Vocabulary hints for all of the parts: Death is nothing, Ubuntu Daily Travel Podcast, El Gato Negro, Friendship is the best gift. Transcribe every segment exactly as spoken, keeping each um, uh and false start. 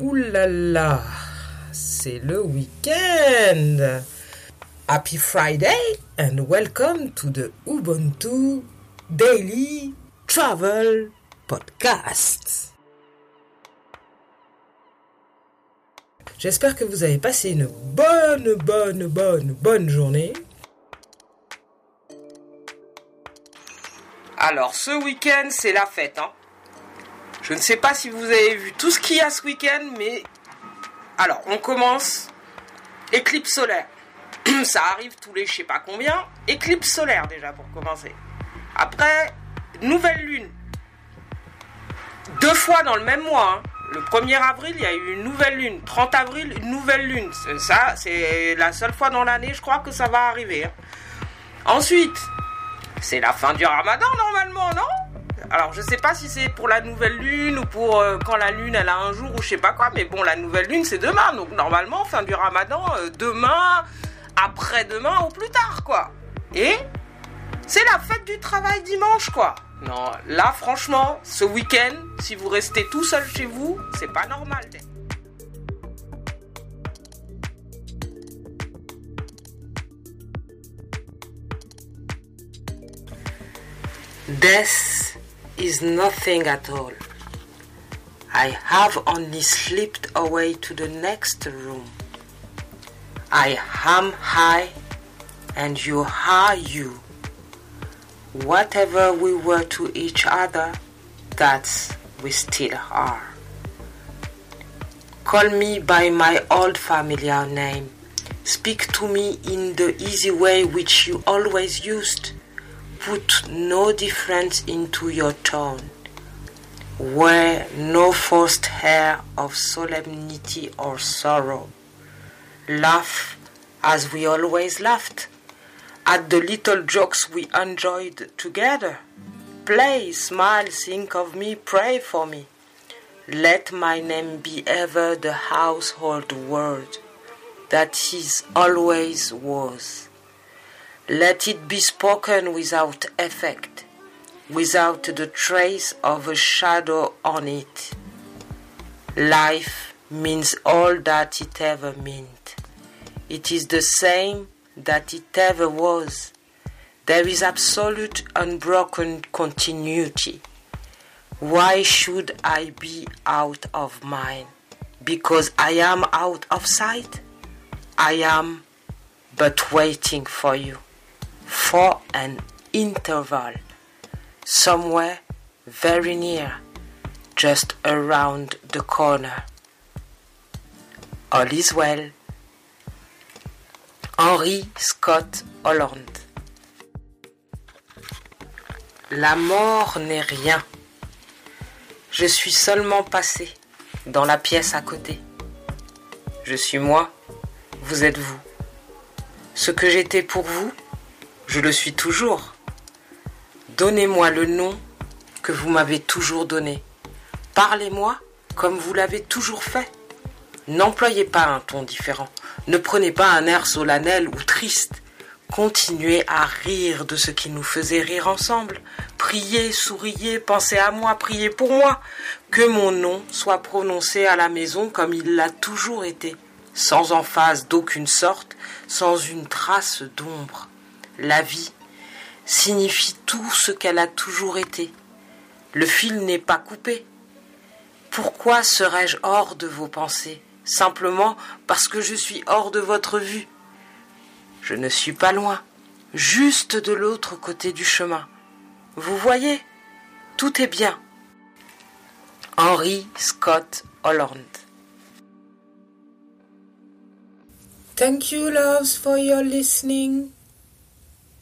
Ouh là là, c'est le week-end. Happy Friday and welcome to the Ubuntu Daily Travel Podcast. J'espère que vous avez passé une bonne, bonne, bonne, bonne journée. Alors, ce week-end, c'est la fête, hein. Je ne sais pas si vous avez vu tout ce qu'il y a ce week-end, mais... Alors, on commence. Éclipse solaire. Ça arrive tous les je sais pas combien. Éclipse solaire, déjà, pour commencer. Après, nouvelle lune. Deux fois dans le même mois, hein. Le premier avril, il y a eu une nouvelle lune. trente avril, une nouvelle lune. Ça, c'est la seule fois dans l'année, je crois, que ça va arriver. Hein. Ensuite, c'est la fin du ramadan, normalement, non ? Alors, je sais pas si c'est pour la nouvelle lune ou pour euh, quand la lune, elle a un jour ou je sais pas quoi. Mais bon, la nouvelle lune, c'est demain. Donc, normalement, fin du ramadan, euh, demain, après-demain ou plus tard, quoi. Et c'est la fête du travail dimanche, quoi. Non, là, franchement, ce week-end, si vous restez tout seul chez vous, c'est pas normal. Death is nothing at all. I have only slipped away to the next room. I am high and you are you. Whatever we were to each other, that we still are. Call me by my old familiar name. Speak to me in the easy way which you always used. Put no difference into your tone. Wear no forced air of solemnity or sorrow. Laugh as we always laughed. At the little jokes we enjoyed together. Play, smile, think of me, pray for me. Let my name be ever the household word that is always was. Let it be spoken without effect, without the trace of a shadow on it. Life means all that it ever meant. It is the same that it ever was. There is absolute unbroken continuity. Why should I be out of mind? Because I am out of sight. I am but waiting for you, for an interval, somewhere very near, just around the corner. All is well. Henri Scott Holland. La mort n'est rien. Je suis seulement passé dans la pièce à côté. Je suis moi, vous êtes vous. Ce que j'étais pour vous, je le suis toujours. Donnez-moi le nom que vous m'avez toujours donné. Parlez-moi comme vous l'avez toujours fait. N'employez pas un ton différent. Ne prenez pas un air solennel ou triste. Continuez à rire de ce qui nous faisait rire ensemble. Priez, souriez, pensez à moi, priez pour moi. Que mon nom soit prononcé à la maison comme il l'a toujours été, sans emphase d'aucune sorte, sans une trace d'ombre. La vie signifie tout ce qu'elle a toujours été. Le fil n'est pas coupé. Pourquoi serais-je hors de vos pensées ? Simplement parce que je suis hors de votre vue. Je ne suis pas loin, juste de l'autre côté du chemin. Vous voyez, tout est bien. Henri Scott Holland. Thank you, loves, for your listening.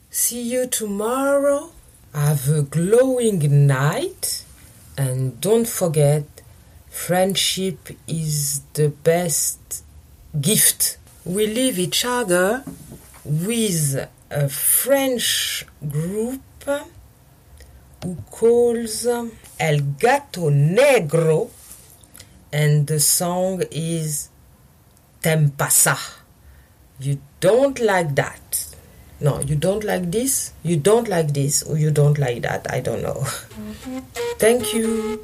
See you tomorrow. Have a glowing night. And don't forget, friendship is the best gift. We leave each other with a French group who calls El Gato Negro, and the song is T'aimes pas ça. You don't like that. No, you don't like this, you don't like this, or you don't like that. I don't know. Thank you.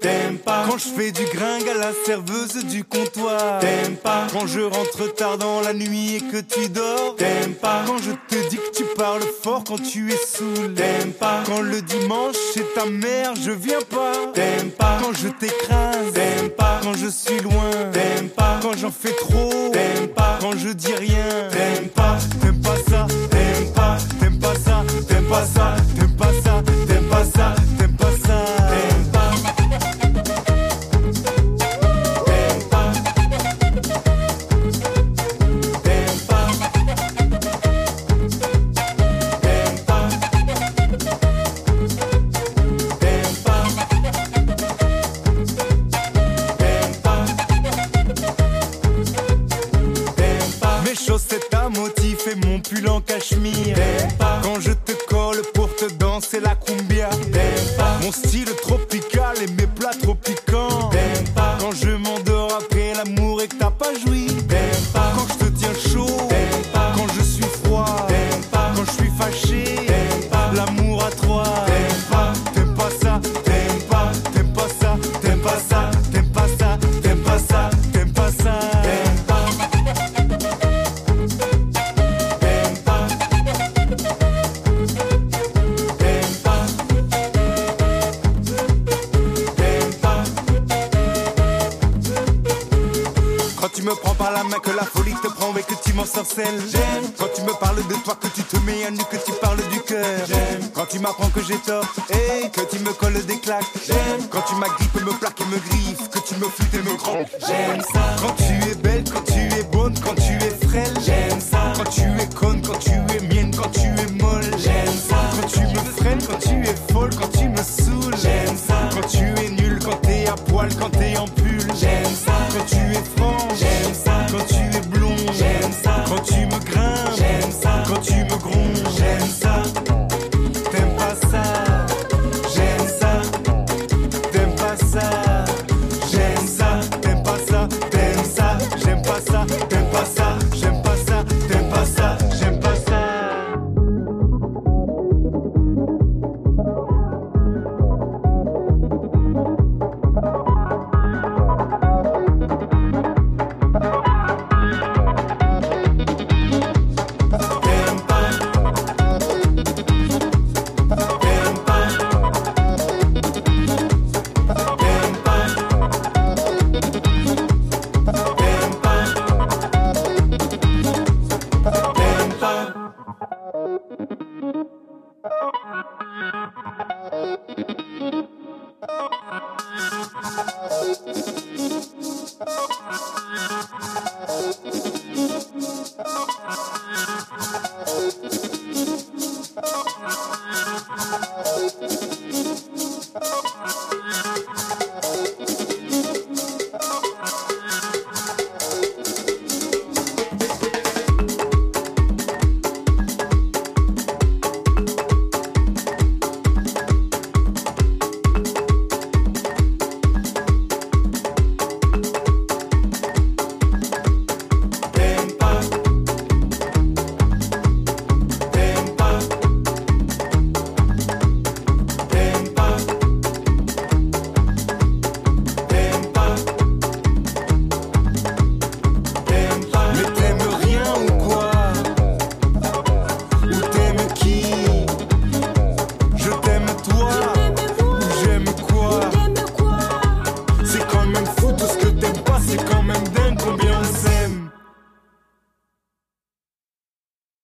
T'aimes pas quand je fais du gringue à la serveuse du comptoir. T'aimes pas quand je rentre tard dans la nuit et que tu dors. T'aimes pas quand je te dis que tu parles fort quand tu es saoul. T'aimes pas quand le dimanche chez ta mère je viens pas. T'aimes pas quand je t'écrase. T'aimes pas quand je suis loin. T'aimes pas quand j'en fais trop. T'aimes pas quand je dis rien. T'aimes pas, t'aimes pas ça. T'aimes pas, t'aimes pas ça. T'aimes pas ça, t'aimes pas ça. T'aimes pas ça, t'aimes pas ça. Quand tu me parles de toi, que tu te mets à nu, que tu parles du cœur. J'aime quand tu m'apprends que j'ai tort et que tu me colles des claques. J'aime quand tu m'agrippes, me plaques et me griffes, que tu me flûtes et me crampes. J'aime ça quand tu es belle, quand tu es bonne, quand tu es frêle. J'aime ça quand tu es conne, quand tu es mienne, quand tu es molle. J'aime ça quand tu me freines, quand tu es folle, quand tu me saoules. J'aime ça quand tu es nul, quand t'es à poil, quand t'es en pull. J'aime ça quand tu es franc. J'aime ça quand tu es blond. J'aime ça quand tu me grimpes, j'aime ça quand tu me grondes, j'aime ça. T'aimes pas ça, j'aime ça. T'aimes pas ça, j'aime ça. T'aimes pas ça, t'aimes ça. J'aime pas ça, t'aimes pas ça. J'aime pas ça, t'aimes pas ça. J'aime pas ça. Toi, j'aime quoi? C'est comme une fois.